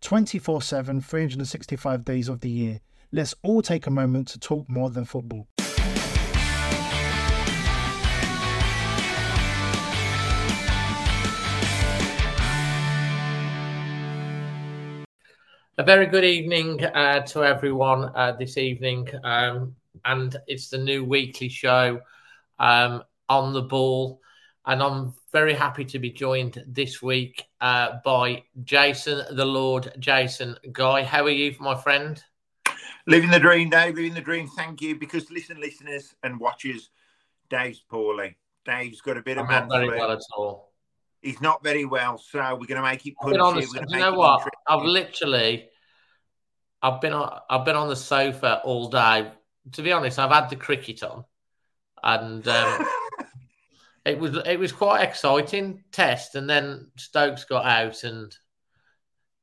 24/7, 365 days of the year. Let's all take a moment to talk more than football. A very good evening to everyone this evening. And it's the new weekly show, On the Ball. And I'm very happy to be joined this week by Jason, the Lord Jason Guy. How are you, my friend? Living the dream, Dave, living the dream. Thank you. Because listeners and watchers, Dave's poorly. Dave's got a bit of man flu. Not very well at all. He's not very well, so we're going to make it punchy. You know what? I've been on the sofa all day. To be honest, I've had the cricket on, and It was quite exciting test, and then Stokes got out and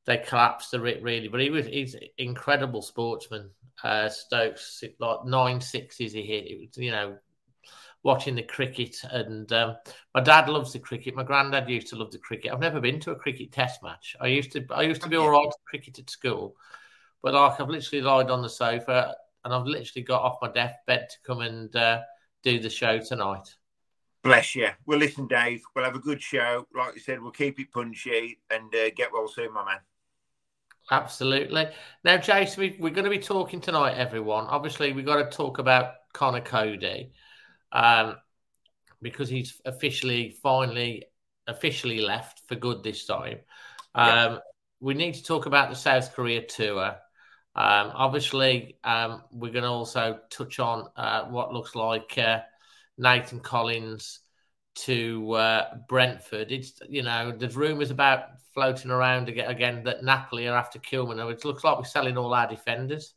they collapsed it really. But he's an incredible sportsman. Stokes, like 9 sixes he hit. It was, you know, watching the cricket, and my dad loves the cricket. My granddad used to love the cricket. I've never been to a cricket test match. I used to be all right at cricket at school, but like I've literally lied on the sofa and I've literally got off my deathbed to come and do the show tonight. Bless you. Well, listen, Dave, we'll have a good show. Like you said, we'll keep it punchy and get well soon, my man. Absolutely. Now, Jason, we're going to be talking tonight, everyone. Obviously, we've got to talk about Conor Coady because he's finally left for good this time. Yeah. We need to talk about the South Korea tour. Obviously, we're going to also touch on what looks like Nathan Collins to Brentford. It's, you know, there's rumours about floating around again that Napoli are after Kilman. It looks like we're selling all our defenders.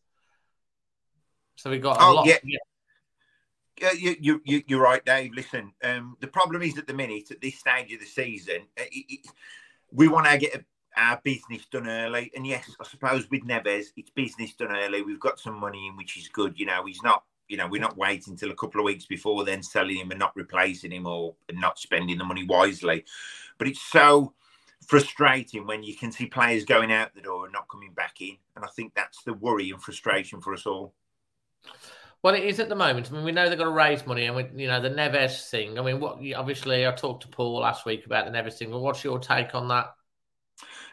So we've got a lot. Yeah. You're right, Dave. Listen, the problem is at the minute, at this stage of the season, we want to get our business done early. And yes, I suppose with Neves, it's business done early. We've got some money in, which is good. You know, he's not. You know, we're not waiting until a couple of weeks before then selling him and not replacing him or not spending the money wisely. But it's so frustrating when you can see players going out the door and not coming back in. And I think that's the worry and frustration for us all. Well, it is at the moment. I mean, we know they've got to raise money and, the Neves thing. I mean, obviously, I talked to Paul last week about the Neves thing. Well, what's your take on that?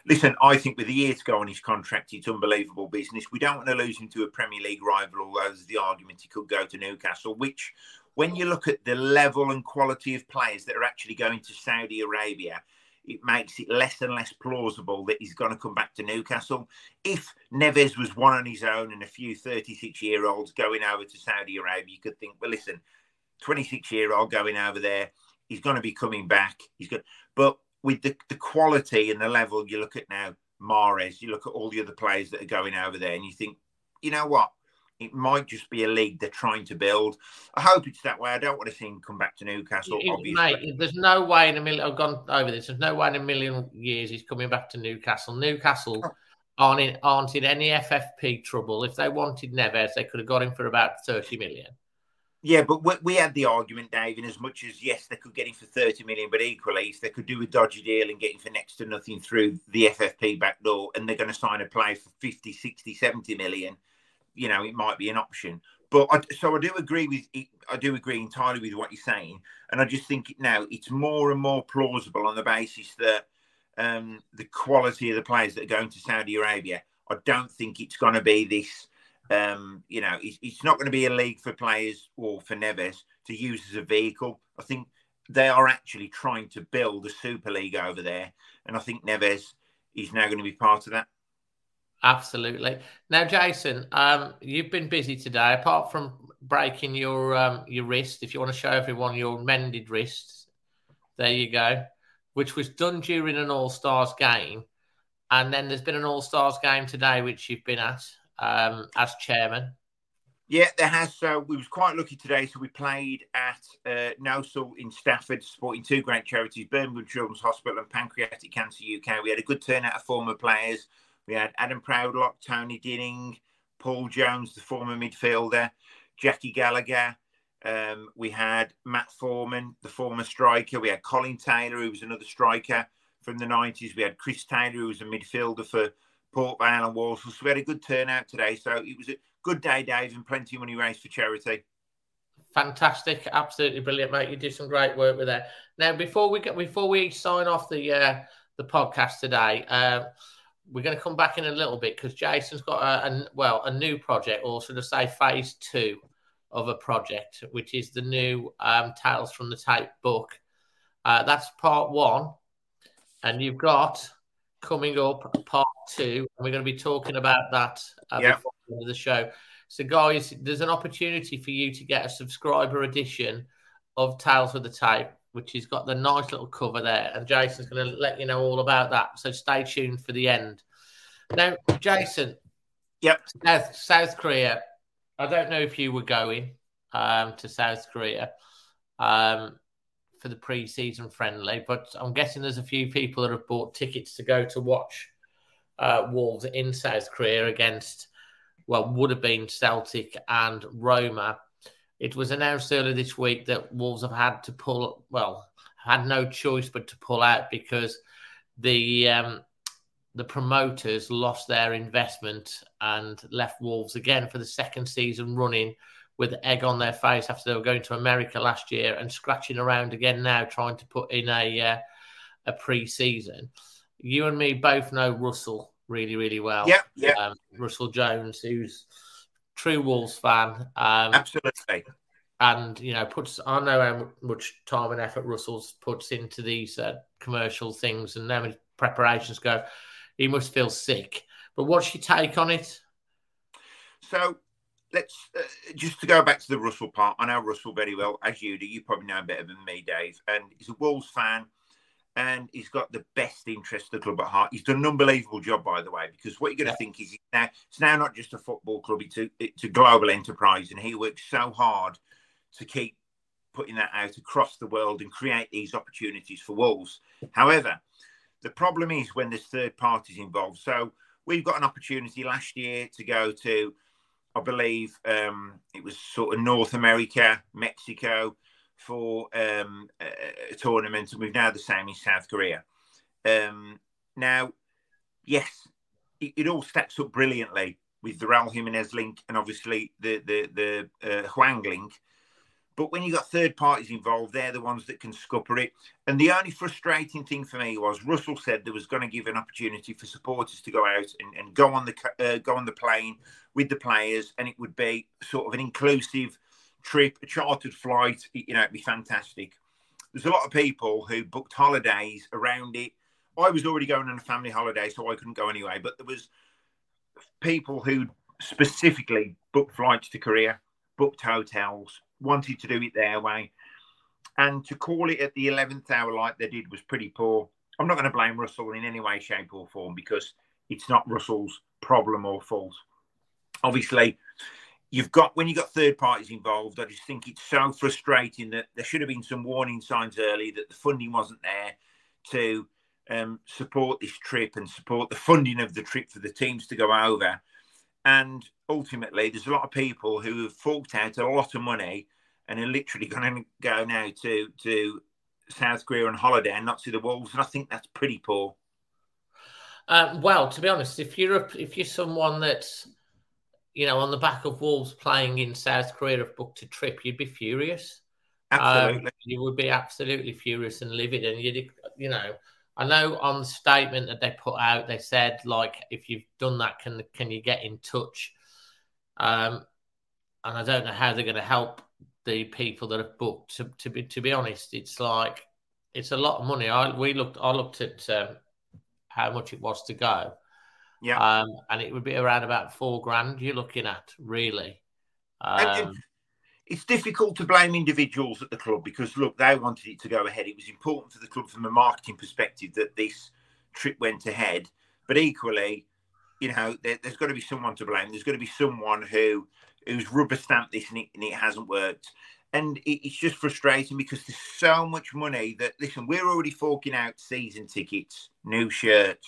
Listen, I think with the year to go on his contract, it's unbelievable business. We don't want to lose him to a Premier League rival, although there's the argument he could go to Newcastle, which, when you look at the level and quality of players that are actually going to Saudi Arabia, it makes it less and less plausible that he's going to come back to Newcastle. If Neves was one on his own and a few 36-year-olds going over to Saudi Arabia, you could think, well, listen, 26-year-old going over there, he's going to be coming back. But with the quality and the level, you look at now, Mahrez, you look at all the other players that are going over there and you think, you know what, it might just be a league they're trying to build. I hope it's that way. I don't want to see him come back to Newcastle, obviously. Mate, there's no way in a million, I've gone over this, there's no way in a million years he's coming back to Newcastle. Newcastle aren't in any FFP trouble. If they wanted Neves, they could have got him for about 30 million. Yeah, but we had the argument, Dave, in as much as, yes, they could get him for 30 million, but equally, if they could do a dodgy deal and get him for next to nothing through the FFP back door, and they're going to sign a player for 50, 60, 70 million, you know, it might be an option. But so I do agree with it. I do agree entirely with what you're saying. And I just think now it's more and more plausible on the basis that the quality of the players that are going to Saudi Arabia, I don't think it's going to be this... you know, it's not going to be a league for players or for Neves to use as a vehicle. I think they are actually trying to build a Super League over there. And I think Neves is now going to be part of that. Absolutely. Now, Jason, you've been busy today. Apart from breaking your wrist, if you want to show everyone your mended wrist, there you go, which was done during an All-Stars game. And then there's been an All-Stars game today, which you've been at. As chairman, yeah, there has. So we was quite lucky today. So we played at Nosal in Stafford, supporting two great charities, Birmingham Children's Hospital and Pancreatic Cancer UK. We had a good turnout of former players. We had Adam Proudlock, Tony Dinning, Paul Jones, the former midfielder, Jackie Gallagher. We had Matt Foreman, the former striker. We had Colin Taylor, who was another striker from the 90s. We had Chris Taylor, who was a midfielder for Port Vale and Walsall. So we had a good turnout today. So it was a good day, Dave, and plenty of money raised for charity. Fantastic. Absolutely brilliant, mate. You did some great work with that. Now, before we sign off the podcast today, we're going to come back in a little bit because Jason's got a new project, or sort of say phase two of a project, which is the new Tales from the Tape book. That's part one. And you've got coming up part two, and we're going to be talking about that before the end of the show. So, guys, there's an opportunity for you to get a subscriber edition of Tales of the Tape, which has got the nice little cover there, and Jason's going to let you know all about that. So stay tuned for the end. Now, Jason, South Korea. I don't know if you were going to South Korea for the pre-season friendly, but I'm guessing there's a few people that have bought tickets to go to watch Wolves in South Korea against, well, would have been Celtic and Roma. It was announced earlier this week that Wolves have had to had no choice but to pull out because the promoters lost their investment and left Wolves again for the second season running with egg on their face after they were going to America last year and scratching around again now trying to put in a pre-season. You and me both know Russell really, really well. Yeah. Russell Jones, who's a true Wolves fan. Absolutely. And, you know, I know how much time and effort Russell's puts into these commercial things and how many preparations go. He must feel sick. But what's your take on it? So let's just to go back to the Russell part. I know Russell very well, as you do. You probably know him better than me, Dave. And he's a Wolves fan. And he's got the best interest of the club at heart. He's done an unbelievable job, by the way, because what you're going to think is it's now not just a football club, it's a global enterprise. And he works so hard to keep putting that out across the world and create these opportunities for Wolves. However, the problem is when there's third parties involved. So we've got an opportunity last year to go to, I believe, it was sort of North America, Mexico, for a tournament, and we've now the same in South Korea. Now, yes, it all stacks up brilliantly with the Raul Jimenez link and obviously the Hwang link. But when you got third parties involved, they're the ones that can scupper it. And the only frustrating thing for me was Russell said there was going to give an opportunity for supporters to go out and go on the plane with the players, and it would be sort of an inclusive trip, a chartered flight, you know, it'd be fantastic. There's a lot of people who booked holidays around it. I was already going on a family holiday, so I couldn't go anyway, but there was people who specifically booked flights to Korea, booked hotels, wanted to do it their way. And to call it at the 11th hour like they did was pretty poor. I'm not going to blame Russell in any way, shape or form because it's not Russell's problem or fault. Obviously, when you've got third parties involved, I just think it's so frustrating that there should have been some warning signs early that the funding wasn't there to support this trip and support the funding of the trip for the teams to go over. And ultimately, there's a lot of people who have forked out a lot of money and are literally going to go now to South Korea on holiday and not see the Wolves. And I think that's pretty poor. Well, to be honest, if you're someone that's, you know, on the back of Wolves playing in South Korea have booked a trip, you'd be furious. Absolutely. You would be absolutely furious and livid. And, you know, I know on the statement that they put out, they said, like, if you've done that, can you get in touch? And I don't know how they're going to help the people that have booked. To be honest, it's like, it's a lot of money. I looked at how much it was to go. Yeah. And it would be around about $4,000 you're looking at, really. It's difficult to blame individuals at the club because, look, they wanted it to go ahead. It was important for the club from a marketing perspective that this trip went ahead. But equally, you know, there's got to be someone to blame. There's got to be someone who's rubber-stamped this and it hasn't worked. And it's just frustrating because there's so much money that, listen, we're already forking out season tickets, new shirts,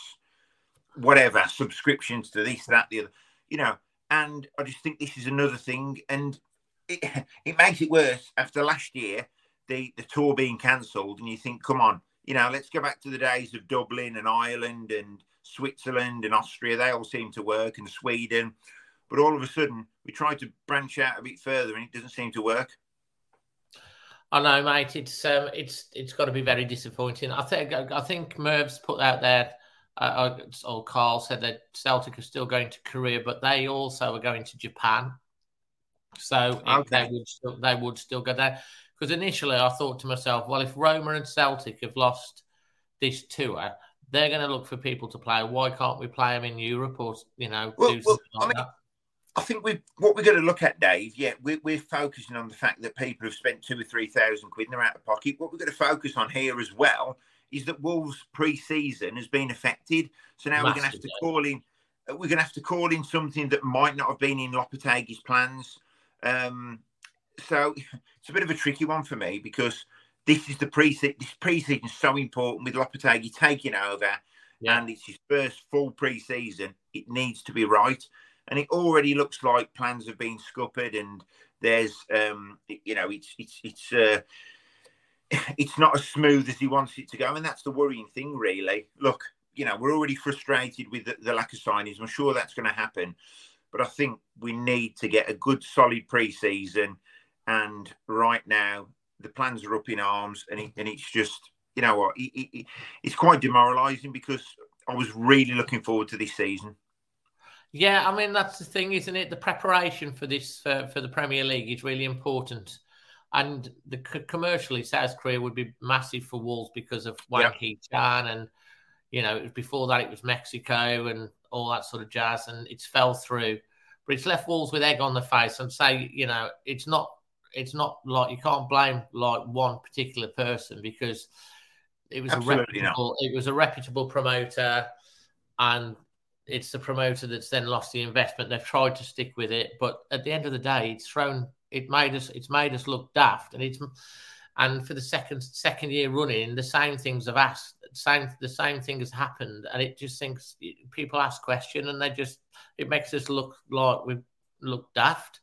whatever, subscriptions to this, that, the other, you know. And I just think this is another thing. And it makes it worse after last year, the tour being cancelled. And you think, come on, you know, let's go back to the days of Dublin and Ireland and Switzerland and Austria. They all seem to work, and Sweden. But all of a sudden, we try to branch out a bit further and it doesn't seem to work. I know, mate. It's got to be very disappointing. I think Merv's put out there, or Carl said that Celtic are still going to Korea, but they also are going to Japan. So okay. they would still go there. Because initially, I thought to myself, well, if Roma and Celtic have lost this tour, they're going to look for people to play. Why can't we play them in Europe or do something like that? I think what we're going to look at, Dave, yeah, we're focusing on the fact that people have spent £2,000 or £3,000 and they're out of pocket. What we're going to focus on here as well is that Wolves pre-season has been affected. So now massive, we're going to have to call in something that might not have been in Lopetegui's plans. So it's a bit of a tricky one for me because this is the pre-season. This pre-season is so important with Lopetegui taking over, yeah, and it's his first full pre-season. It needs to be right. And it already looks like plans have been scuppered, and there's, you know, it's not as smooth as he wants it to go, and that's the worrying thing, really. Look, you know, we're already frustrated with the lack of signings. I'm sure that's going to happen, but I think we need to get a good, solid pre-season. And right now, the plans are up in arms, and it's just, you know, what it's quite demoralising because I was really looking forward to this season. Yeah, I mean, that's the thing, isn't it? The preparation for this, for the Premier League is really important. And commercially, South Korea would be massive for Wolves because of Hwang, Hee-chan. And, you know, before that, it was Mexico and all that sort of jazz. And it's fell through. But it's left Wolves with egg on the face. And say, you know, it's not like you can't blame like one particular person because it was a reputable promoter, and it's the promoter that's then lost the investment. They've tried to stick with it, but at the end of the day, it's made us look daft, and for the second year running, the same thing has happened, and it just thinks people ask questions, and it makes us look like we look daft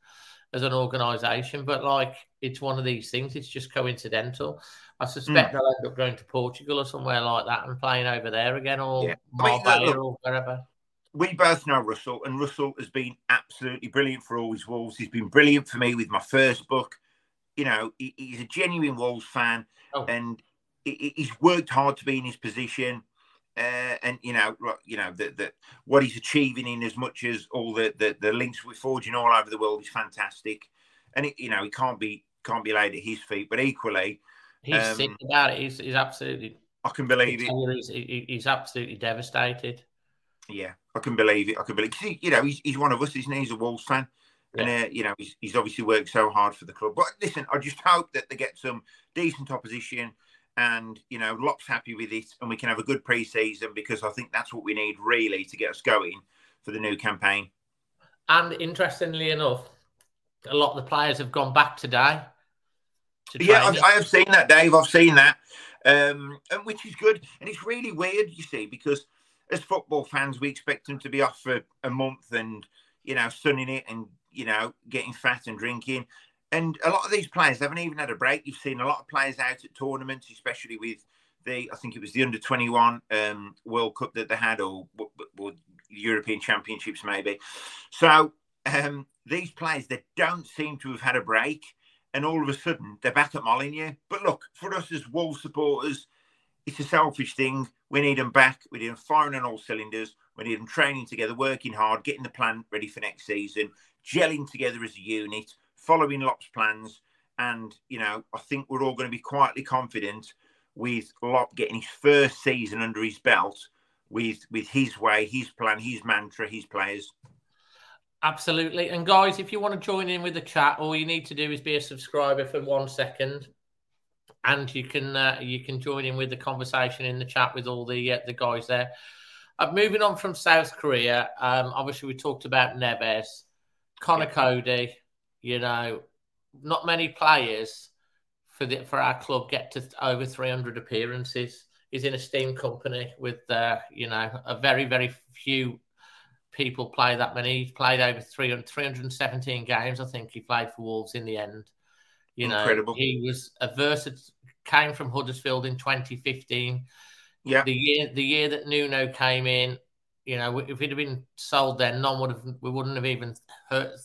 as an organisation. But like, it's one of these things; it's just coincidental. I suspect they'll end up going to Portugal or somewhere like that and playing over there again, or Marbella or wherever. We both know Russell, and Russell has been absolutely brilliant for all his Wolves. He's been brilliant for me with my first book. You know, he's a genuine Wolves fan, and he's worked hard to be in his position. And you know that what he's achieving, in as much as all the links we're forging all over the world, is fantastic. And it, you know, it can't be laid at his feet, but equally, he's sick about it. He's absolutely. I can believe it. He's absolutely devastated. Yeah, I can believe it. You know, he's one of us, isn't he? He's a Wolves fan. Yeah. And, you know, he's obviously worked so hard for the club. But listen, I just hope that they get some decent opposition and, you know, Lop's happy with it and we can have a good pre-season because I think that's what we need, really, to get us going for the new campaign. And interestingly enough, a lot of the players have gone back today. Yeah, I have seen that, Dave. I've seen that, and which is good. And it's really weird, you see, because as football fans, we expect them to be off for a month and, you know, sunning it and, you know, getting fat and drinking. And a lot of these players haven't even had a break. You've seen a lot of players out at tournaments, especially with the, I think it was the under-21 World Cup that they had, or European Championships maybe. So these players, they don't seem to have had a break. And all of a sudden, they're back at Molineux. But look, for us as Wolves supporters, it's a selfish thing. We need them back. We need them firing on all cylinders. We need them training together, working hard, getting the plan ready for next season, gelling together as a unit, following Lop's plans. And, you know, I think we're all going to be quietly confident with Lop getting his first season under his belt with his way, his plan, his mantra, his players. Absolutely. And guys, if you want to join in with the chat, all you need to do is be a subscriber for 1 second, and you can join in with the conversation in the chat with all the guys there. Moving on from South Korea, obviously we talked about Neves, Conor Coady. You know, not many players for our club get to over 300 appearances. He's in a steam company with a very, very few people play that many. He's played over 317 games. I think he played for Wolves in the end. You know, incredible. He was a came from Huddersfield in 2015. Yeah, the year that Nuno came in. You know, if he'd have been sold then, we wouldn't have even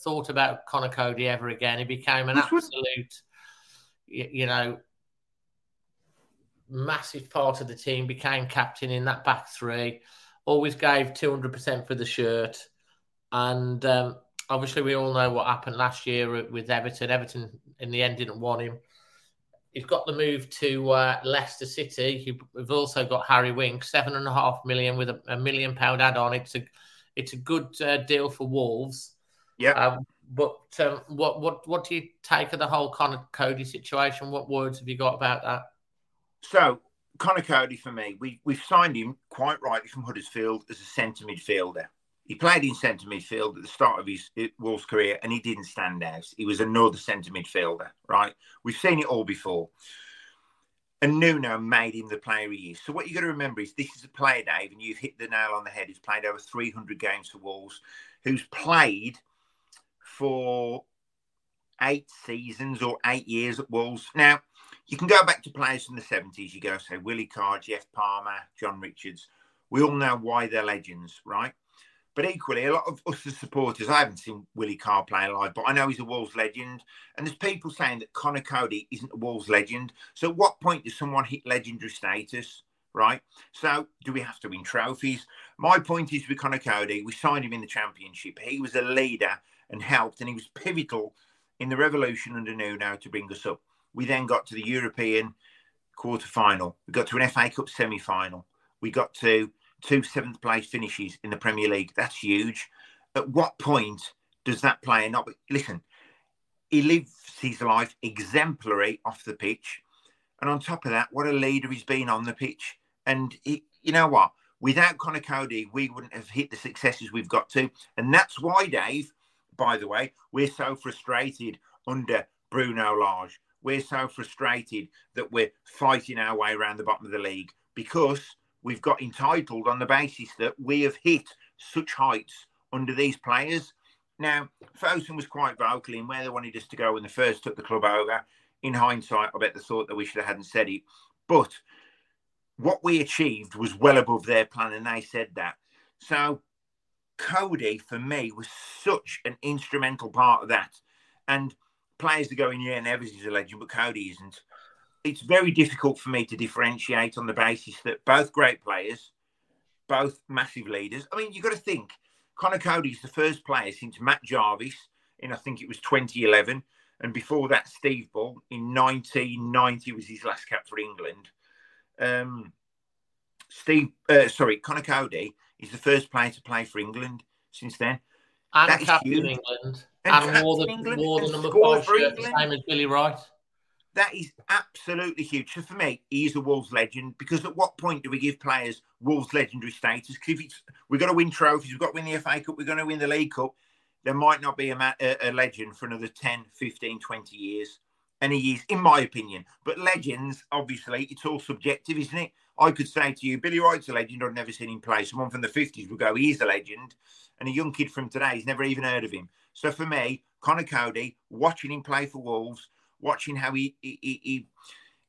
thought about Conor Coady ever again. He became an absolute, you know, massive part of the team, became captain in that back three, always gave 200% for the shirt. And obviously we all know what happened last year with Everton. Everton in the end didn't want him. He's got the move to Leicester City. We've also got Harry Wink, $7.5 million with a £1 million add-on. It's a good deal for Wolves. Yeah. But what do you take of the whole Conor Coady situation? What words have you got about that? So Conor Coady, for me, we've signed him quite rightly from Huddersfield as a centre midfielder. He played in centre midfield at the start of his Wolves career, and he didn't stand out. He was another centre midfielder, right? We've seen it all before. And Nuno made him the player he is. So what you've got to remember is this is a player, Dave, and you've hit the nail on the head, who's played over 300 games for Wolves, who's played for 8 seasons or 8 years at Wolves. Now, you can go back to players from the 70s. You go, say, Willie Carr, Jeff Palmer, John Richards. We all know why they're legends, right? But equally, a lot of us as supporters, I haven't seen Willie Carr play live, but I know he's a Wolves legend. And there's people saying that Conor Coady isn't a Wolves legend. So at what point does someone hit legendary status, right? So do we have to win trophies? My point is with Conor Coady, we signed him in the Championship. He was a leader and helped, and he was pivotal in the revolution under Nuno to bring us up. We then got to the European quarter-final. We got to an FA Cup semi-final. We got to 2 seventh-place finishes in the Premier League. That's huge. At what point does that player not... Listen, he lives his life exemplary off the pitch. And on top of that, what a leader he's been on the pitch. And you know what? Without Conor Coady, we wouldn't have hit the successes we've got to. And that's why, Dave, by the way, we're so frustrated under Bruno Lage. We're so frustrated that we're fighting our way around the bottom of the league, because we've got entitled on the basis that we have hit such heights under these players. Now, Fosun was quite vocal in where they wanted us to go when they first took the club over. In hindsight, I bet they thought that we should have hadn't said it. But what we achieved was well above their plan, and they said that. So Coady, for me, was such an instrumental part of that. And players are going, yeah, Neves is a legend, but Coady isn't. It's very difficult for me to differentiate on the basis that both great players, both massive leaders. I mean, you've got to think, Conor Coady is the first player since Matt Jarvis in, I think it was 2011. And before that, Steve Bull in 1990 was his last cap for England. Conor Coady is the first player to play for England since then. And captain in England. And more than number 5 shirt, the same as Billy Wright. That is absolutely huge. So for me, he's a Wolves legend, because at what point do we give players Wolves legendary status? Because if we've got to win trophies, we've got to win the FA Cup, we're going to win the League Cup, there might not be a legend for another 10, 15, 20 years. and he is, in my opinion. But legends, obviously, it's all subjective, isn't it? I could say to you, Billy Wright's a legend, I've never seen him play. Someone from the 50s would go, he's a legend. And a young kid from today has never even heard of him. So for me, Conor Coady, watching him play for Wolves, watching how he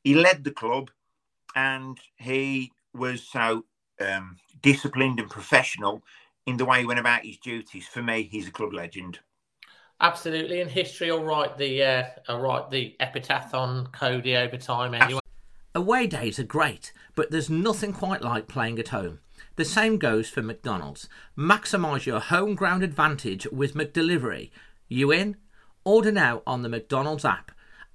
led the club, and he was so disciplined and professional in the way he went about his duties. For me, he's a club legend. Absolutely, and history will write the epitaph on Coady over time anyway. Away days are great, but there's nothing quite like playing at home. The same goes for McDonald's. Maximise your home ground advantage with McDelivery. You in? Order now on the McDonald's app.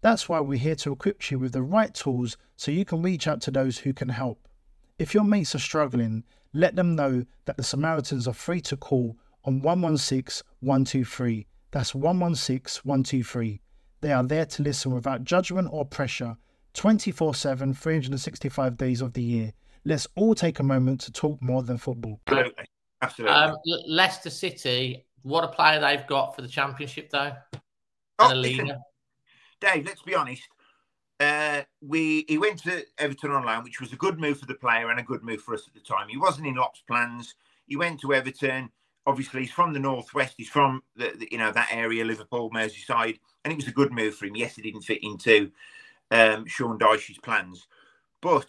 That's why we're here to equip you with the right tools so you can reach out to those who can help. If your mates are struggling, let them know that the Samaritans are free to call on 116 123. That's 116 123. They are there to listen without judgment or pressure, 24/7, 365 days of the year. Let's all take a moment to talk more than football. Absolutely. Absolutely. Leicester City, what a player they've got for the Championship, though. And a leader. Dave, let's be honest. He went to Everton on loan, which was a good move for the player and a good move for us at the time. He wasn't in Lop's plans. He went to Everton. Obviously, he's from the northwest. He's from that area, Liverpool, Merseyside, and it was a good move for him. Yes, he didn't fit into Sean Dyche's plans, but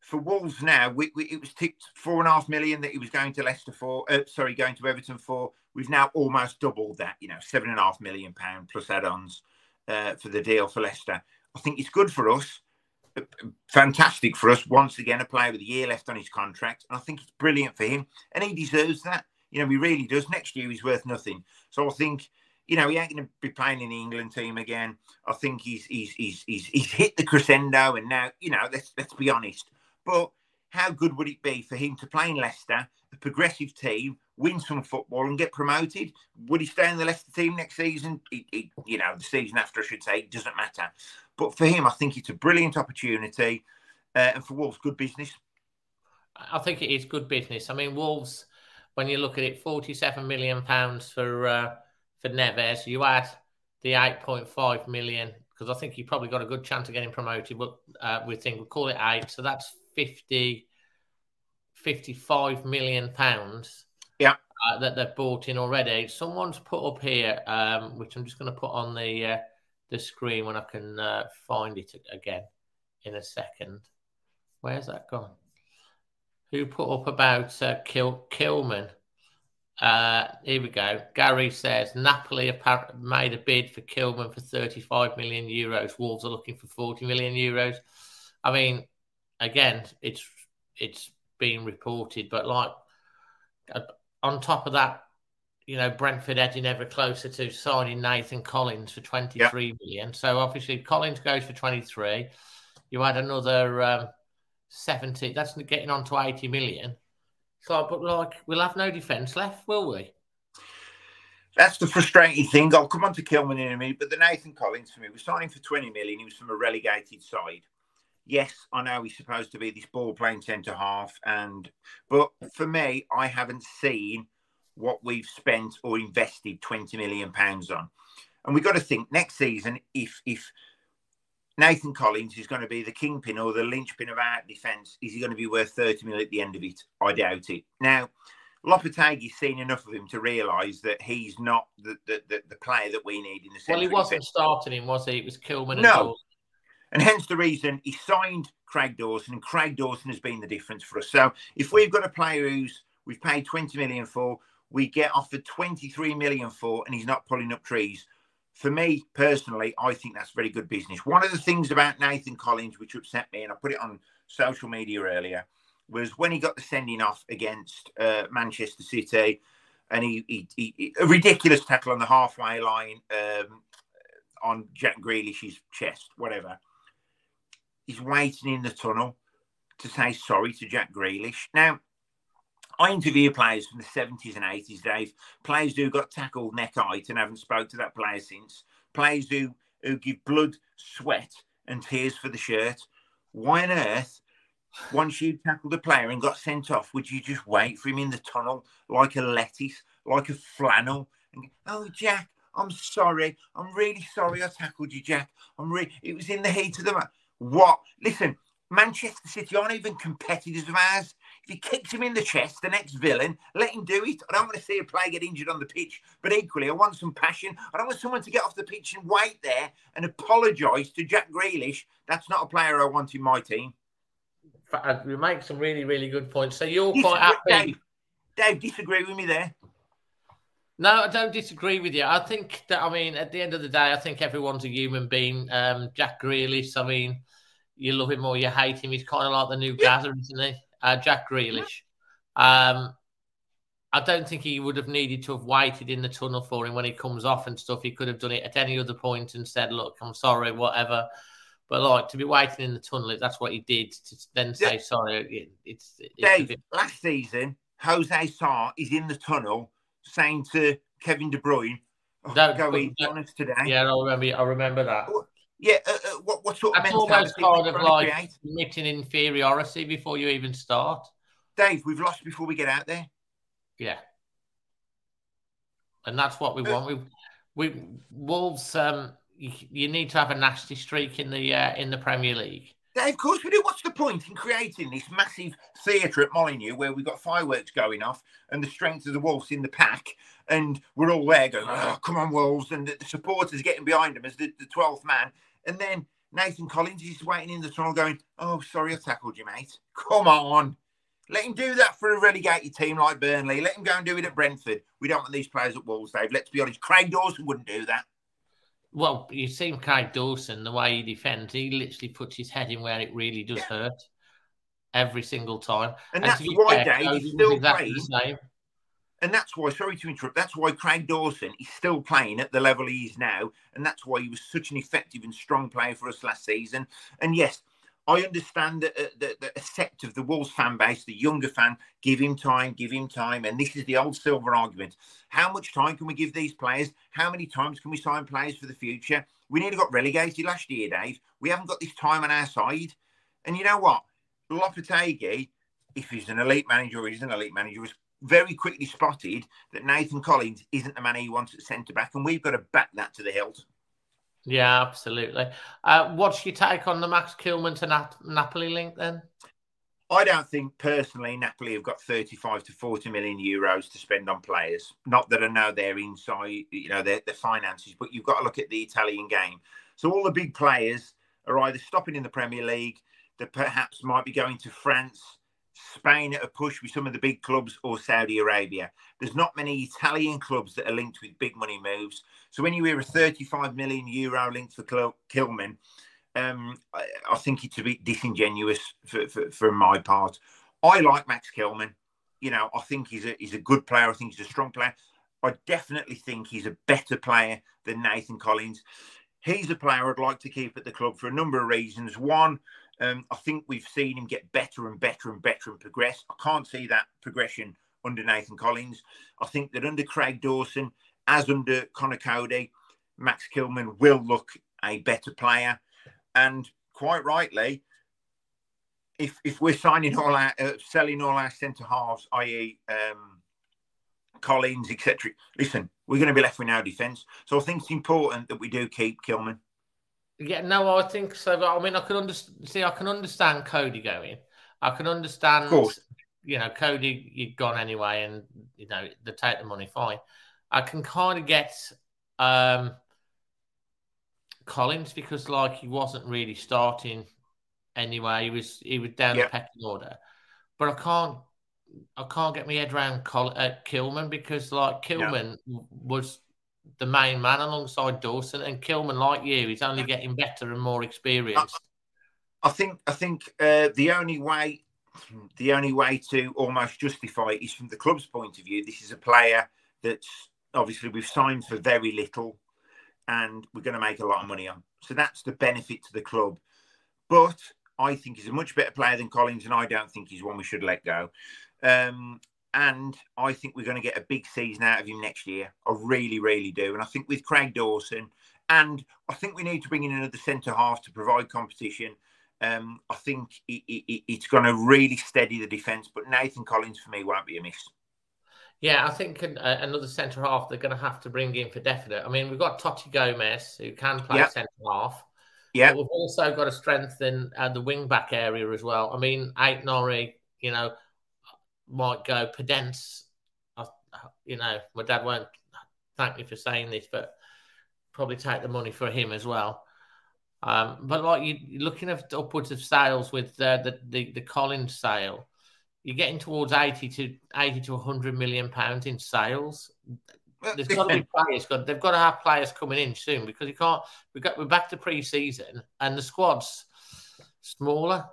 for Wolves now, it was tipped $4.5 million that he was going to Leicester for. Going to Everton for. We've now almost doubled that. £7.5 million plus add-ons for the deal for Leicester. I think it's good for us. Fantastic for us. Once again, a player with a year left on his contract, and I think it's brilliant for him, and he deserves that. He really does. Next year, he's worth nothing. So I think, he ain't going to be playing in the England team again. I think he's hit the crescendo, and now, let's be honest. But how good would it be for him to play in Leicester, a progressive team, win some football and get promoted? Would he stay in the Leicester team next season? The season after, I should say, it doesn't matter. But for him, I think it's a brilliant opportunity. And for Wolves, good business. I think it is good business. I mean, Wolves, when you look at it, £47 million for Neves. You add the £8.5 million, because I think you probably got a good chance of getting promoted, but we'll call it 8. So that's £55 million. Yeah, that they've bought in already. Someone's put up here, which I'm just going to put on the screen when I can find it again in a second. Where's that gone? Who put up about Kilman? Here we go. Gary says Napoli have made a bid for Kilman for €35 million. Wolves are looking for €40 million. I mean, again, it's been reported, but on top of that, Brentford edging ever closer to signing Nathan Collins for $23 million. So obviously, Collins goes for 23. You add another 70. That's getting on to $80 million. So, but we'll have no defence left, will we? That's the frustrating thing. I'll come on to Kilman in a minute. But the Nathan Collins for me was signing for $20 million. He was from a relegated side. Yes, I know he's supposed to be this ball-playing centre-half, but for me, I haven't seen what we've spent or invested £20 million on. And we've got to think, next season, if Nathan Collins is going to be the kingpin or the linchpin of our defence, is he going to be worth £30 million at the end of it? I doubt it. Now, Lopetegui's seen enough of him to realise that he's not the player that we need in the centre. Well, he wasn't starting him, was he? It was Kilman and Dawson. And hence the reason he signed Craig Dawson, and Craig Dawson has been the difference for us. So if we've got a player who's we've paid £20 million for, we get offered £23 million for, and he's not pulling up trees. For me, personally, I think that's very good business. One of the things about Nathan Collins, which upset me, and I put it on social media earlier, was when he got the sending off against Manchester City, and he a ridiculous tackle on the halfway line on Jack Grealish's chest, whatever. is waiting in the tunnel to say sorry to Jack Grealish. Now, I interview players from the 70s and 80s, Dave. Players who got tackled neck height and haven't spoke to that player since. Players who give blood, sweat and tears for the shirt. Why on earth, once you tackled a player and got sent off, would you just wait for him in the tunnel like a lettuce, like a flannel? And, oh, Jack, I'm sorry. I'm really sorry I tackled you, Jack. It was in the heat of the match. What? Listen, Manchester City aren't even competitors of ours. If you kicked him in the chest, the next villain, let him do it. I don't want to see a player get injured on the pitch, but equally, I want some passion. I don't want someone to get off the pitch and wait there and apologise to Jack Grealish. That's not a player I want in my team. You make some really, really good points. So you're quite happy. Dave, disagree with me there? No, I don't disagree with you. I think that, I mean, at the end of the day, I think everyone's a human being. Jack Grealish, I mean, you love him or you hate him. He's kind of like the new Gaza, isn't he? Jack Grealish. I don't think he would have needed to have waited in the tunnel for him when he comes off and stuff. He could have done it at any other point and said, look, I'm sorry, whatever. But, like, to be waiting in the tunnel, if that's what he did, to then say sorry. Dave, last season, Jose Sarr is in the tunnel saying to Kevin De Bruyne, today. Yeah, I remember that. Yeah, what sort of mentality? That's almost kind of like admitting inferiority before you even start. Dave, we've lost before we get out there. Yeah. And that's what we want. We Wolves... You need to have a nasty streak in the Premier League. Yeah, of course we do. What's the point in creating this massive theatre at Molineux where we've got fireworks going off and the strength of the Wolves in the pack and we're all there going, oh, come on, Wolves, and the supporters getting behind them as the 12th man. And then Nathan Collins is waiting in the tunnel going, oh, sorry, I tackled you, mate. Come on. Let him do that for a relegated team like Burnley. Let him go and do it at Brentford. We don't want these players at Wolves, Dave. Let's be honest. Craig Dawson wouldn't do that. Well, you've seen Craig Dawson, the way he defends, he literally puts his head in where it really does hurt every single time. And that's why, Dave, he's still playing. And that's why, sorry to interrupt, that's why Craig Dawson is still playing at the level he is now. And that's why he was such an effective and strong player for us last season. And yes, I understand that a sect of the Wolves fan base, the younger fan, give him time. And this is the old silver argument. How much time can we give these players? How many times can we sign players for the future? We nearly got relegated last year, Dave. We haven't got this time on our side. And you know what? Lopetegui, if he's an elite manager or isn't an elite manager, was very quickly spotted that Nathan Collins isn't the man he wants at centre-back. And we've got to back that to the hilt. Yeah, absolutely. What's your take on the Max Kilman to Napoli link then? I don't think, personally, Napoli have got 35 to 40 million euros to spend on players. Not that I know they're inside, you know, their finances, but you've got to look at the Italian game. So all the big players are either stopping in the Premier League, that perhaps might be going to France, Spain at a push with some of the big clubs, or Saudi Arabia. There's not many Italian clubs that are linked with big money moves. So when you hear a 35 million euro link for Kilman, I think it's a bit disingenuous for my part. I like Max Kilman. You know, I think he's a good player. I think he's a strong player. I definitely think he's a better player than Nathan Collins. He's a player I'd like to keep at the club for a number of reasons. One, I think we've seen him get better and better and better and progress. I can't see that progression under Nathan Collins. I think that under Craig Dawson, as under Conor Coady, Max Kilman will look a better player. And quite rightly, if we're selling all our centre-halves, i.e. Collins, etc., listen, we're going to be left with no defence. So I think it's important that we do keep Kilman. Yeah, no, I think so. But I mean, I can understand Coady going. I can understand, of course. You know, Coady, you've gone anyway, and, you know, they take the money, fine. I can kind of get Collins because, like, he wasn't really starting anyway. He was down the pecking order. But I can't get my head around Kilman because, like, Kilman was the main man alongside Dawson, and Kilman, like you, is only getting better and more experienced. I think the only way to almost justify it is from the club's point of view. This is a player that's obviously we've signed for very little and we're going to make a lot of money on. So that's the benefit to the club. But I think he's a much better player than Collins, and I don't think he's one we should let go. And I think we're going to get a big season out of him next year. I really, really do. And I think with Craig Dawson, and I think we need to bring in another centre-half to provide competition. I think it's going to really steady the defence, but Nathan Collins, for me, won't be a miss. Yeah, I think another centre-half they're going to have to bring in for definite. I mean, we've got Totti Gomez, who can play centre-half. Yeah. We've also got to strengthen the wing-back area as well. I mean, Ait Nori, you know, might go Pedence. You know, my dad won't thank me for saying this, but probably take the money for him as well. But like you're looking at upwards of sales with the Collins sale, you're getting towards 80 to 100 million pounds in sales. There's got to be players. They've got to have players coming in soon because you can't. We're back to pre-season and the squad's smaller.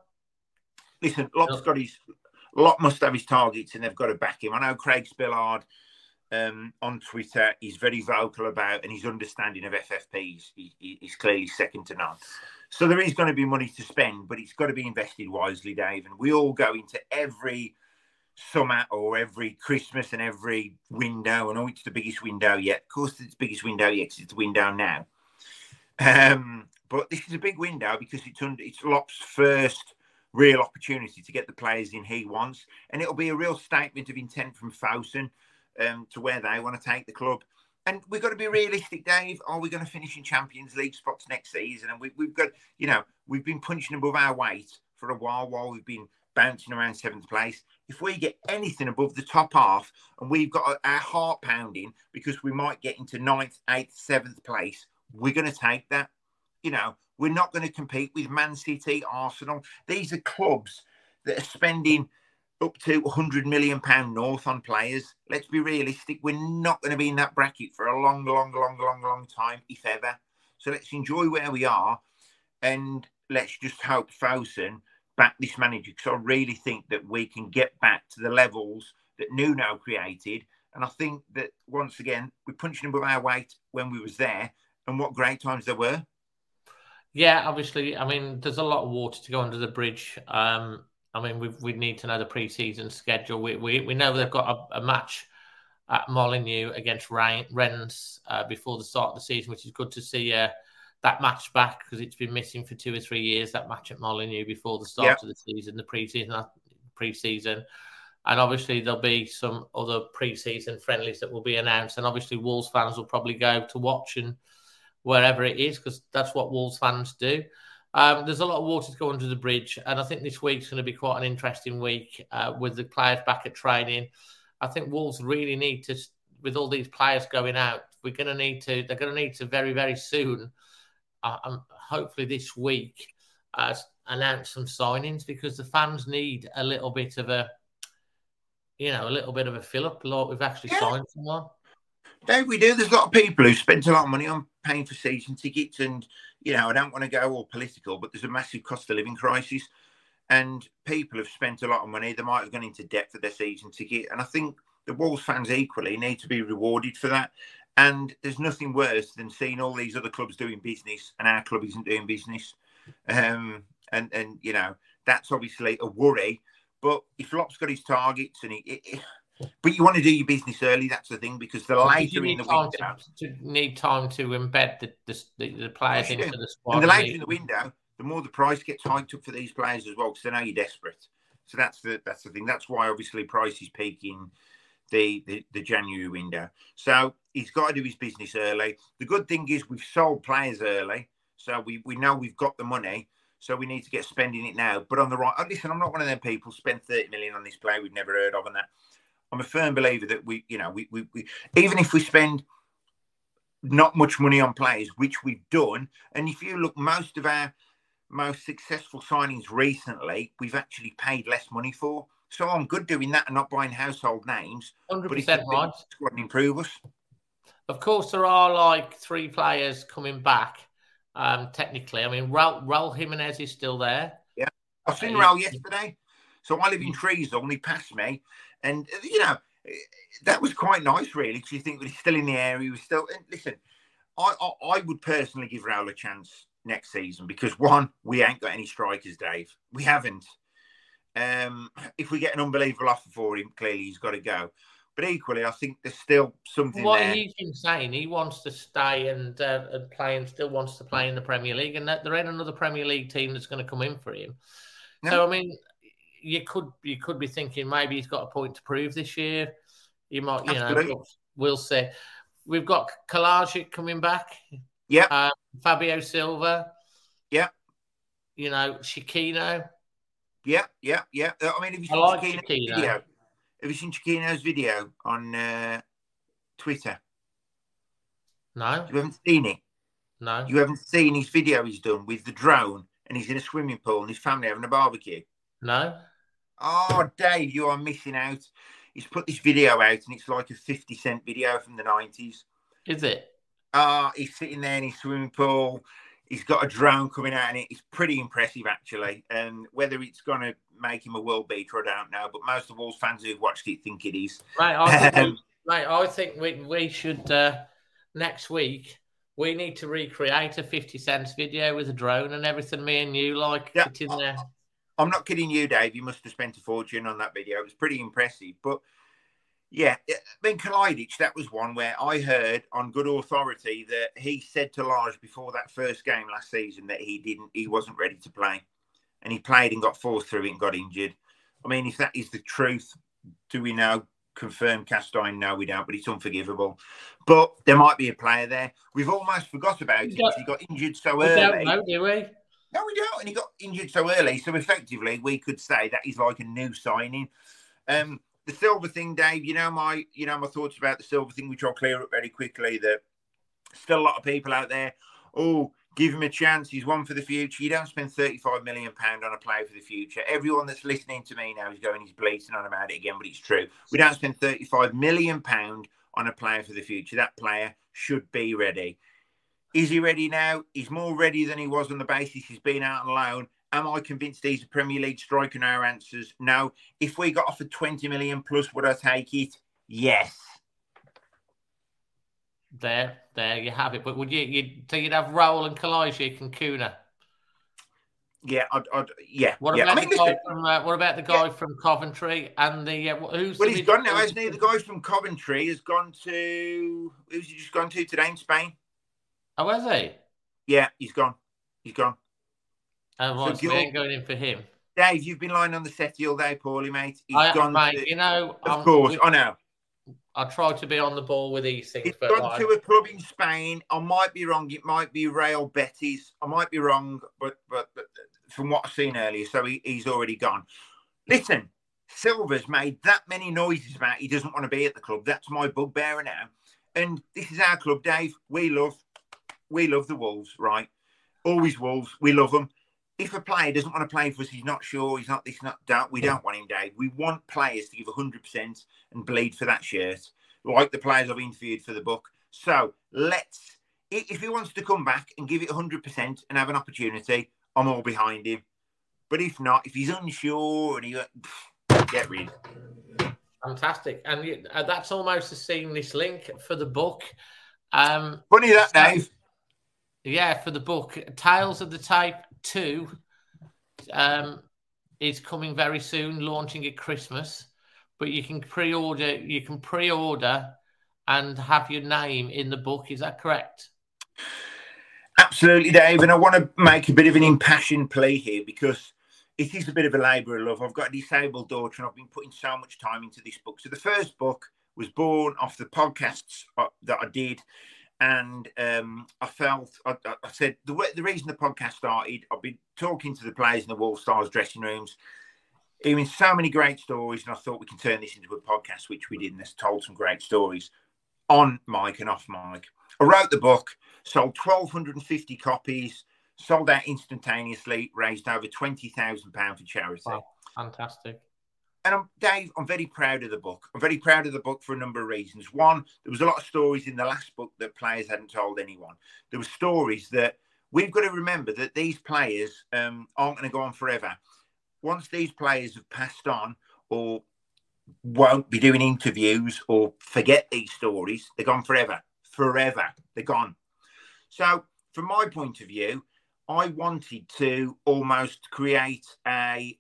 Listen, Lot must have his targets, and they've got to back him. I know Craig Spillard on Twitter is very vocal about, and his understanding of FFPs is clearly second to none. So there is going to be money to spend, but it's got to be invested wisely, Dave. And we all go into every summer or every Christmas and every window, and it's the biggest window yet. Of course, it's the biggest window yet. It's the window now. But this is a big window because it's Lop's first real opportunity to get the players in he wants. And it'll be a real statement of intent from Fosun to where they want to take the club. And we've got to be realistic, Dave. Are we going to finish in Champions League spots next season? And we've got, you know, we've been punching above our weight for a while we've been bouncing around seventh place. If we get anything above the top half and we've got our heart pounding because we might get into 9th, 8th, 7th place, we're going to take that. You know, we're not going to compete with Man City, Arsenal. These are clubs that are spending up to £100 million north on players. Let's be realistic. We're not going to be in that bracket for a long, long, long, long, long time, if ever. So let's enjoy where we are and let's just hope Fosun back this manager, because I really think that we can get back to the levels that Nuno created. And I think that, once again, we're punching above our weight when we was there and what great times there were. Yeah, obviously, I mean, there's a lot of water to go under the bridge. I mean, we need to know the pre-season schedule. We know they've got a match at Molineux against Rennes before the start of the season, which is good to see that match back because it's been missing for 2 or 3 years, that match at Molineux before the start of the season, the pre-season. And obviously, there'll be some other pre-season friendlies that will be announced. And obviously, Wolves fans will probably go to watch and wherever it is, because that's what Wolves fans do. There's a lot of water to go under the bridge, and I think this week's going to be quite an interesting week with the players back at training. I think Wolves really need to, with all these players going out, they're going to need to very, very soon, hopefully this week, announce some signings because the fans need a little bit of a fill-up. Like we've actually signed someone. Don't we do? There's a lot of people who spent a lot of money on paying for season tickets and, you know, I don't want to go all political, but there's a massive cost of living crisis and people have spent a lot of money. They might have gone into debt for their season ticket. And I think the Wolves fans equally need to be rewarded for that. And there's nothing worse than seeing all these other clubs doing business and our club isn't doing business. And you know, that's obviously a worry. But if Lop's got his targets and but you want to do your business early, that's the thing, because the later in the window... You need time to embed the players into the squad. And the later in the window, the more the price gets hiked up for these players as well, because they know you're desperate. So that's the thing. That's why, obviously, price is peaking the January window. So he's got to do his business early. The good thing is we've sold players early, so we know we've got the money, so we need to get spending it now. But on the right... Listen, I'm not one of them people spend 30 million on this player we've never heard of and that. I'm a firm believer that we even if we spend not much money on players, which we've done, and if you look, most of our most successful signings recently, we've actually paid less money for. So I'm good doing that and not buying household names. 100% right. Squad and improve us. Of course, there are like 3 players coming back. Technically, I mean, Raul Jimenez is still there. Yeah, I've seen Raul yesterday. So I live in Treesdale and he passed me. And, you know, that was quite nice, really, because you think he's still in the area. He was still... And listen, I would personally give Raul a chance next season, because one, we ain't got any strikers, Dave. We haven't. If we get an unbelievable offer for him, clearly he's got to go. But equally, I think there's still something there. What he's been saying, he wants to stay and play, and still wants to play in the Premier League, and that there ain't another Premier League team that's going to come in for him. No. So I mean, you could be thinking maybe he's got a point to prove this year. You might, you know, we'll see. We've got Kolarczyk coming back. Yeah. Fabio Silva. Yeah. You know, Chiquino. Yeah. I mean, if you like Chiquino. Video, have you seen Chiquino's video on Twitter? No. You haven't seen it? No. You haven't seen his video he's done with the drone, and he's in a swimming pool and his family having a barbecue? No. Oh, Dave, you are missing out. He's put this video out, and it's like a 50 Cent video from the 90s. Is it? He's sitting there in his swimming pool. He's got a drone coming out, and it's pretty impressive, actually. And whether it's going to make him a world beater, I don't know. But most of all, fans who've watched it think it is. Right, I think we should, next week, we need to recreate a 50 Cent video with a drone and everything, me and you, like, yeah, it's in there. I'm not kidding you, Dave. You must have spent a fortune on that video. It was pretty impressive. But, yeah, I mean, Kalajdžić, that was one where I heard on good authority that he said to Lars before that first game last season that he wasn't ready to play. And he played and got forced through it and got injured. I mean, if that is the truth, do we know? Confirmed, cast iron? No, we don't, but it's unforgivable. But there might be a player there. We've almost forgot about it because he got injured so early. Don't know, do we? No, we don't. And he got injured so early. So effectively, we could say that is like a new signing. The Silver thing, Dave, you know my thoughts about the Silver thing, which I'll clear up very quickly, that still a lot of people out there, oh, give him a chance. He's one for the future. You don't spend £35 million on a player for the future. Everyone that's listening to me now is going, he's bleating on about it again, but it's true. We don't spend £35 million on a player for the future. That player should be ready. Is he ready now? He's more ready than he was on the basis he's been out on loan. Am I convinced he's a Premier League striker? And our answers, no. If we got offered 20 million plus, would I take it? Yes. There you have it. But would you? So you'd have Raul and Kalajdžić and Kuna. Yeah, yeah. What about the guy from Coventry and the who's? Well, he's gone now, hasn't he? The guy from Coventry has gone to. Who's he just gone to today in Spain? Oh, has he? Yeah, he's gone. And so we ain't going in for him. Dave, you've been lying on the settee all day, poorly, mate. He's gone. Mate, to, you know, I know. I try to be on the ball with these things. He's gone to a club in Spain. I might be wrong. It might be Real Betis. I might be wrong, but from what I've seen earlier, so he's already gone. Listen, Silva's made that many noises about he doesn't want to be at the club. That's my bugbearer now. And this is our club, Dave. We love the Wolves, right? Always Wolves. We love them. If a player doesn't want to play for us, he's not sure, he's not this, not that. We don't want him, Dave. We want players to give 100% and bleed for that shirt, like the players I've interviewed for the book. So let's, if he wants to come back and give it 100% and have an opportunity, I'm all behind him. But if not, if he's unsure, and get rid. Fantastic. And that's almost a seamless link for the book. Funny that, Dave. Yeah, for the book. Tales of the Tape 2 is coming very soon, launching at Christmas. But you can pre-order. You can pre-order and have your name in the book. Is that correct? Absolutely, Dave. And I want to make a bit of an impassioned plea here because it is a bit of a labour of love. I've got a disabled daughter, and I've been putting so much time into this book. So the first book was born off the podcasts that I did. And I said, the reason the podcast started, I've been talking to the players in the Wolf Stars dressing rooms, hearing so many great stories, and I thought we can turn this into a podcast, which we did, and that's told some great stories on mic and off mic. I wrote the book, sold 1,250 copies, sold out instantaneously, raised over £20,000 for charity. Wow, fantastic. And Dave, I'm very proud of the book. I'm very proud of the book for a number of reasons. One, there was a lot of stories in the last book that players hadn't told anyone. There were stories that we've got to remember that these players aren't going to go on forever. Once these players have passed on or won't be doing interviews or forget these stories, they're gone forever. They're gone. So from my point of view, I wanted to almost create a,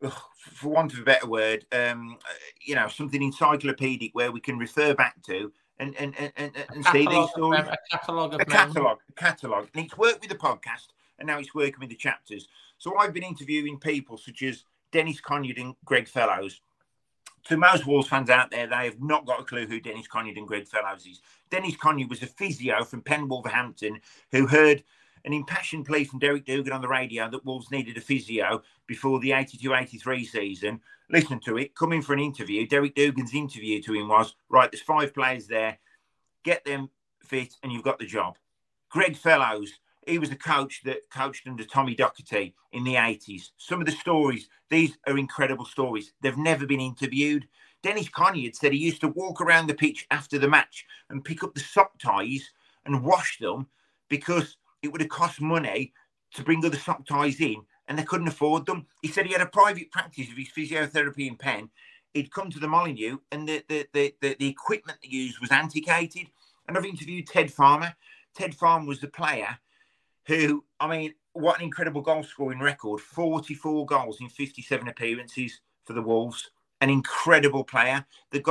for want of a better word, you know, something encyclopedic where we can refer back to and see these stories. A catalogue of a catalogue. And it's worked with the podcast, and now it's working with the chapters. So I've been interviewing people such as Dennis Conyard and Greg Fellows. To most Wolves fans out there, they have not got a clue who Dennis Conyard and Greg Fellows is. Dennis Conyard was a physio from Penn, Wolverhampton, who heard an impassioned plea from Derek Dugan on the radio that Wolves needed a physio before the 82-83 season. Listen to it, come in for an interview. Derek Dugan's interview to him was, right, there's 5 players there, get them fit and you've got the job. Greg Fellows, he was the coach that coached under Tommy Docherty in the 80s. Some of the stories, these are incredible stories. They've never been interviewed. Dennis Conyard said he used to walk around the pitch after the match and pick up the sock ties and wash them because it would have cost money to bring other sock ties in and they couldn't afford them. He said he had a private practice of his physiotherapy in Penn. He'd come to the Molineux and the equipment they used was antiquated. And I've interviewed Ted Farmer. Ted Farmer was the player who, I mean, what an incredible goal-scoring record. 44 goals in 57 appearances for the Wolves. An incredible player that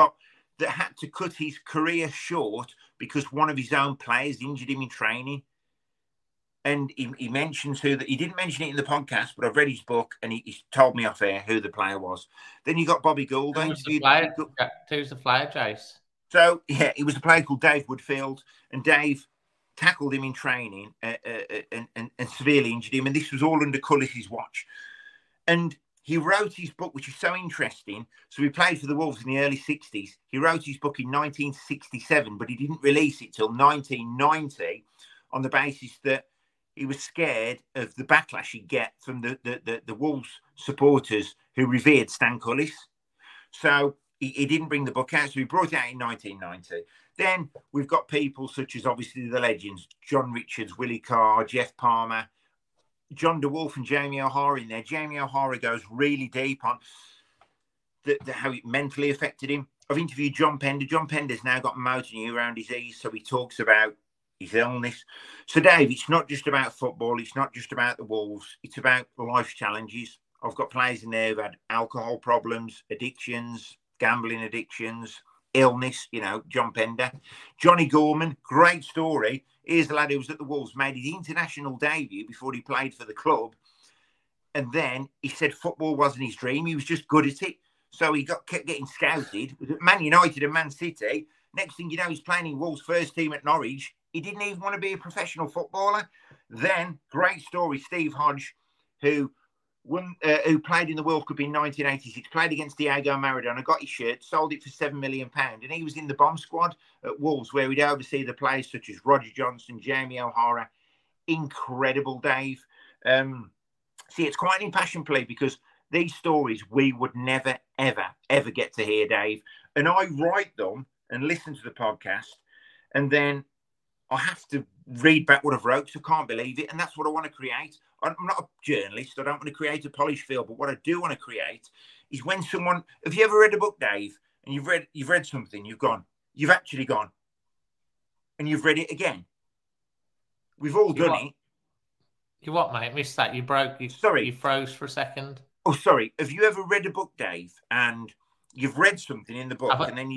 had to cut his career short because one of his own players injured him in training. And he mentions who that. He didn't mention it in the podcast, but I've read his book and he told me off air who the player was. Then you got Bobby Gould. Who's the flyer, Jace? So, yeah, it was a player called Dave Woodfield. And Dave tackled him in training and severely injured him. And this was all under Cullis's watch. And he wrote his book, which is so interesting. So he played for the Wolves in the early 60s. He wrote his book in 1967, but he didn't release it till 1990 on the basis that he was scared of the backlash he'd get from the Wolves supporters who revered Stan Cullis. So he didn't bring the book out, so he brought it out in 1990. Then we've got people such as, obviously, the legends, John Richards, Willie Carr, Jeff Palmer, John DeWolfe and Jamie O'Hara in there. Jamie O'Hara goes really deep on how it mentally affected him. I've interviewed John Pender. John Pender's now got motor neuron disease, so he talks about his illness. So, Dave, it's not just about football. It's not just about the Wolves. It's about life challenges. I've got players in there who've had alcohol problems, addictions, gambling addictions, illness, you know, John Pender. Johnny Gorman, great story. Here's the lad who was at the Wolves, made his international debut before he played for the club. And then he said football wasn't his dream. He was just good at it. So he kept getting scouted. Man United and Man City. Next thing you know, he's playing in Wolves' first team at Norwich. He didn't even want to be a professional footballer. Then, great story, Steve Hodge, who played in the World Cup in 1986, played against Diego Maradona, got his shirt, sold it for £7 million. And he was in the bomb squad at Wolves, where he'd oversee the players such as Roger Johnson, Jamie O'Hara. Incredible, Dave. See, it's quite an impassioned plea because these stories we would never, ever, ever get to hear, Dave. And I write them and listen to the podcast, and then I have to read back what I've wrote, so I can't believe it. And that's what I want to create. I'm not a journalist. I don't want to create a polished field. But what I do want to create is when someone... Have you ever read a book, Dave? And you've read something. You've actually gone. And you've read it again. We've all done it. You what, mate? I missed that. You broke... Sorry. You froze for a second. Oh, sorry. Have you ever read a book, Dave? And you've read something in the book. And then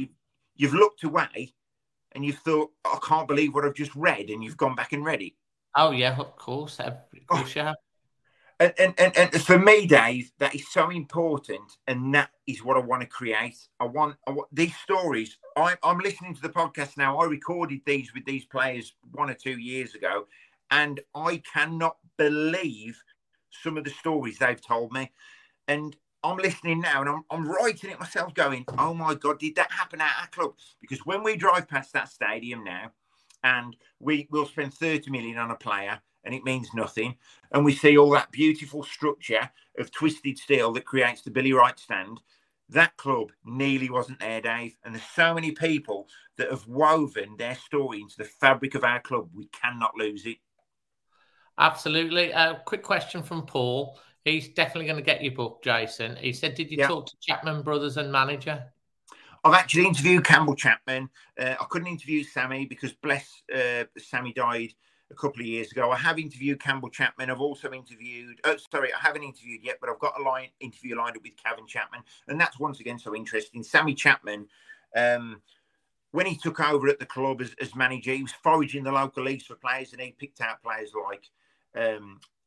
you've looked away... And you've thought, oh, I can't believe what I've just read. And you've gone back and read it. Oh, yeah, of course. Of course you have. And for me, Dave, that is so important. And that is what I want to create. I want these stories. I'm listening to the podcast now. I recorded these with these players 1 or 2 years ago. And I cannot believe some of the stories they've told me. And I'm listening now and I'm writing it myself going, oh, my God, did that happen at our club? Because when we drive past that stadium now and we'll spend 30 million on a player and it means nothing, and we see all that beautiful structure of twisted steel that creates the Billy Wright stand, that club nearly wasn't there, Dave. And there's so many people that have woven their story into the fabric of our club. We cannot lose it. Absolutely. Quick question from Paul. He's definitely going to get your book, Jason. He said, did you talk to Chapman brothers and manager? I've actually interviewed Campbell Chapman. I couldn't interview Sammy because, bless, Sammy died a couple of years ago. I have interviewed Campbell Chapman. I've also interviewed, I haven't interviewed yet, but I've got a interview lined up with Gavin Chapman. And that's once again so interesting. Sammy Chapman, when he took over at the club as manager, he was foraging the local leagues for players, and he picked out players like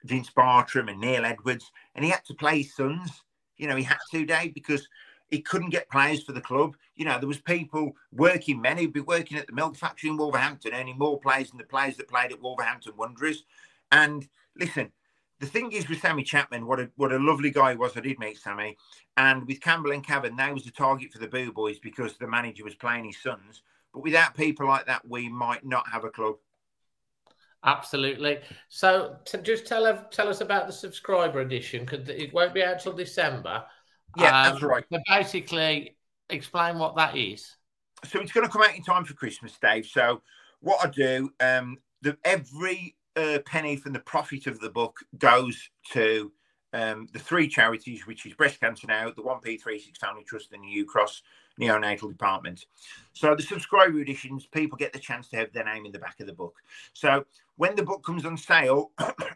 Vince Bartram and Neil Edwards. And he had to play his sons. You know, he had to, Dave, because he couldn't get players for the club. You know, there was people, working men who'd be working at the milk factory in Wolverhampton, earning more players than the players that played at Wolverhampton Wanderers. And listen, the thing is with Sammy Chapman, what a lovely guy he was. I did meet Sammy. And with Campbell and Cavan, they was the target for the Boo Boys because the manager was playing his sons. But without people like that, we might not have a club. Absolutely. So just tell us about the subscriber edition, because it won't be out till December. Yeah, that's right. So basically, explain what that is. So it's going to come out in time for Christmas, Dave. So what I do, every penny from the profit of the book goes to the three charities, which is Breast Cancer Now, the 1P36 Family Trust and the UCross Neonatal Department. So the subscriber editions, people get the chance to have their name in the back of the book. So when the book comes on sale,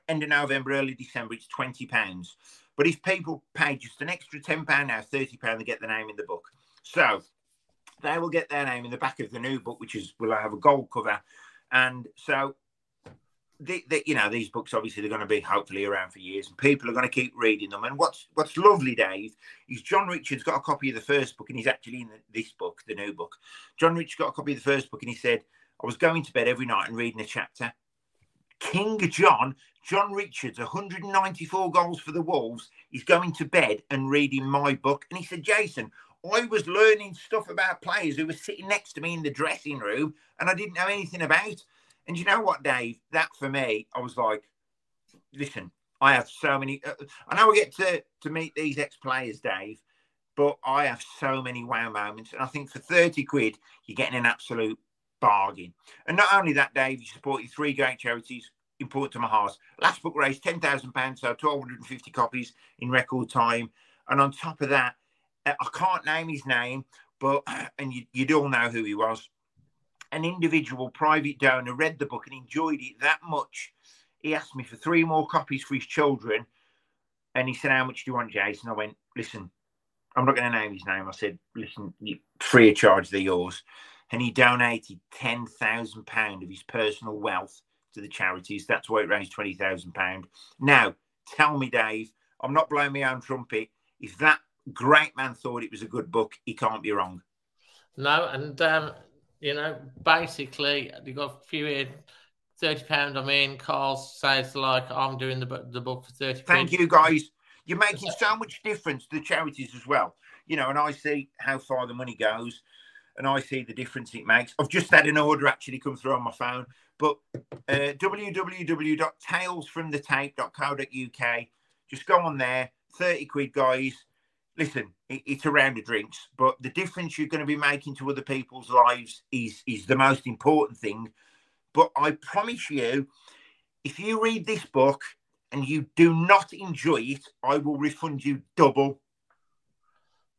end of November, early December, it's £20. But if people pay just an extra £10 now, £30, they get the name in the book. So they will get their name in the back of the new book, which is, will have a gold cover. And so, you know, these books, obviously, they're going to be hopefully around for years, and people are going to keep reading them. And what's lovely, Dave, is John Richards got a copy of the first book, and he's actually in this book, the new book. John Richards got a copy of the first book, and he said, I was going to bed every night and reading a chapter. King John Richards, 194 goals for the Wolves, is going to bed and reading my book. And he said, Jason, I was learning stuff about players who were sitting next to me in the dressing room and I didn't know anything about. And you know what, Dave? That for me, I was like, listen, I have so many. I know I get to meet these ex-players, Dave, but I have so many wow moments. And I think for 30 quid, you're getting an absolute bargain. And not only that, Dave, you supported three great charities important to my heart. Last book raised £10,000, so 1,250 copies in record time. And on top of that, I can't name his name, but and you'd all know who he was. An individual private donor read the book and enjoyed it that much. He asked me for 3 more copies for his children. And he said, how much do you want, Jason? I went, listen, I'm not going to name his name. I said, listen, free of charge, they're yours. And he donated £10,000 of his personal wealth to the charities. That's why it raised £20,000. Now, tell me, Dave, I'm not blowing my own trumpet. If that great man thought it was a good book, he can't be wrong. No, and, you know, basically, you got a few here, £30, I mean, Carl says, like, I'm doing the book for £30. Thank you, guys. You're making so much difference to the charities as well. You know, and I see how far the money goes. And I see the difference it makes. I've just had an order actually come through on my phone. But www.talesfromthetape.co.uk. Just go on there. 30 quid, guys. Listen, it's a round of drinks. But the difference you're going to be making to other people's lives is the most important thing. But I promise you, if you read this book and you do not enjoy it, I will refund you double.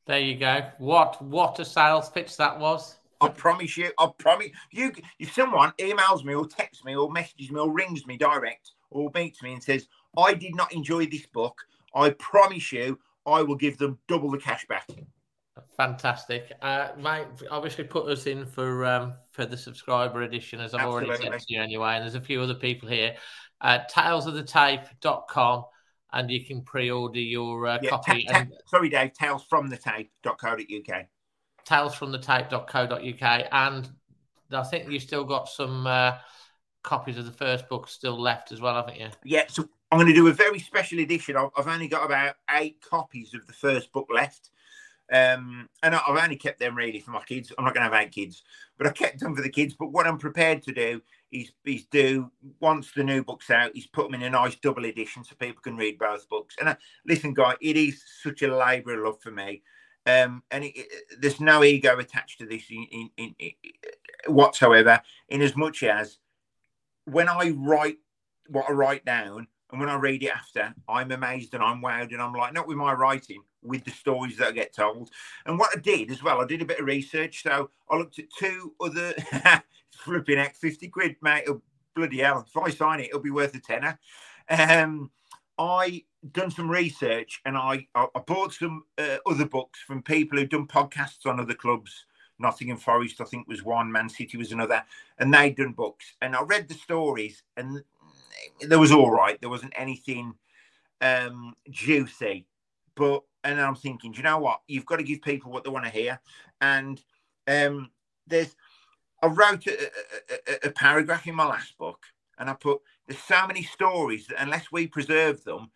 There you go. What a sales pitch that was. I promise you. I promise you. If someone emails me or texts me or messages me or rings me direct or meets me and says, I did not enjoy this book, I promise you, I will give them double the cash back. Fantastic. Mate, obviously put us in for the subscriber edition, as I've Absolutely. Already said to you anyway. And there's a few other people here. Talesofthetape.com. And you can pre-order your copy. Sorry, Dave, talesfromthetape.co.uk. Talesfromthetape.co.uk. And I think you've still got some copies of the first book still left as well, haven't you? Yeah, so I'm going to do a very special edition. I've only got about 8 copies of the first book left. And I've only kept them really for my kids. I'm not going to have 8 kids, but I kept them for the kids. But what I'm prepared to do is do, once the new book's out, is put them in a nice double edition so people can read both books. And listen, guy, it is such a labour of love for me. And there's no ego attached to this in whatsoever, in as much as when I write what I write down, and when I read it after, I'm amazed and I'm wowed and I'm like, not with my writing, with the stories that I get told. And what I did as well, I did a bit of research. So I looked at 2 other flipping heck, 50 quid, mate, bloody hell, if I sign it, it'll be worth a tenner. I done some research and I bought some other books from people who've done podcasts on other clubs. Nottingham Forest, I think, was one. Man City was another. And they'd done books. And I read the stories and there was all right. There wasn't anything juicy. But, and I'm thinking, do you know what? You've got to give people what they want to hear. And I wrote a paragraph in my last book and I put, there's so many stories that unless we preserve them,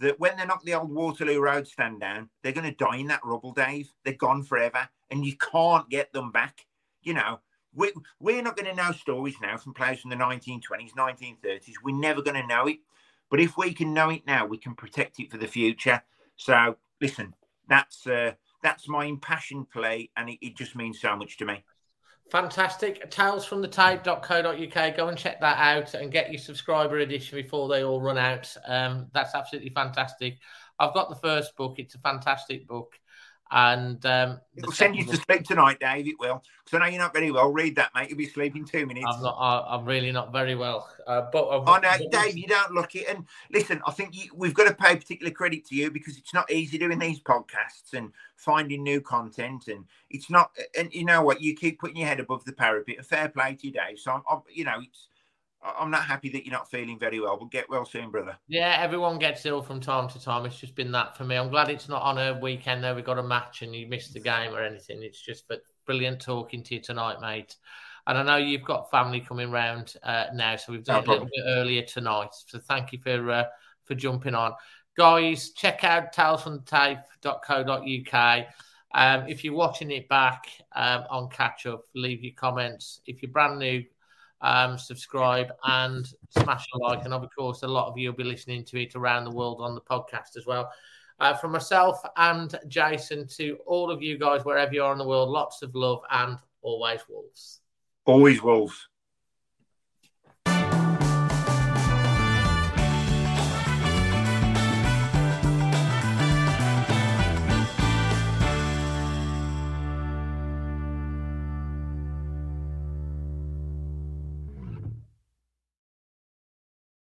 that when they knock the old Waterloo Road stand down, they're going to die in that rubble, Dave. They're gone forever, and you can't get them back. You know, we're not going to know stories now from players from the 1920s, 1930s. We're never going to know it. But if we can know it now, we can protect it for the future. So, listen, that's my impassioned play, and it just means so much to me. Fantastic. talesfromthetape.co.uk. Go and check that out and get your subscriber edition before they all run out. That's absolutely fantastic. I've got the first book. It's a fantastic book. And it'll send you to sleep tonight, Dave. It will. So I know you're not very well. Read that, mate. You'll be sleeping 2 minutes. I'm really not very well. But I know, Dave, you don't look it. And listen, I think we've got to pay particular credit to you because it's not easy doing these podcasts and finding new content. And it's not. And you know what? You keep putting your head above the parapet. A fair play to you, Dave. So I'm not happy that you're not feeling very well, but get well soon, brother. Yeah, everyone gets ill from time to time. It's just been that for me. I'm glad it's not on a weekend though. We got a match and you missed the game or anything. It's just but brilliant talking to you tonight, mate. And I know you've got family coming round now, so we've done it a little bit earlier tonight. So thank you for jumping on. Guys, check out talesfromthetape.co.uk. If you're watching it back on catch-up, leave your comments. If you're brand new, subscribe and smash a like, and of course a lot of you will be listening to it around the world on the podcast as well. From myself and Jason to all of you guys wherever you are in the world, lots of love and always Wolves. Always Wolves.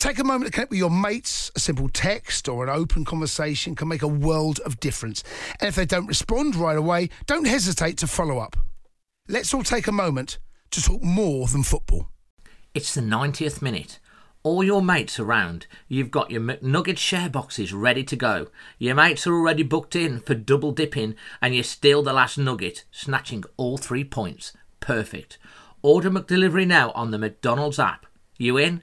Take a moment to connect with your mates. A simple text or an open conversation can make a world of difference. And if they don't respond right away, don't hesitate to follow up. Let's all take a moment to talk more than football. It's the 90th minute. All your mates are round. You've got your McNugget share boxes ready to go. Your mates are already booked in for double dipping and you steal the last nugget, snatching all 3 points. Perfect. Order McDelivery now on the McDonald's app. You in?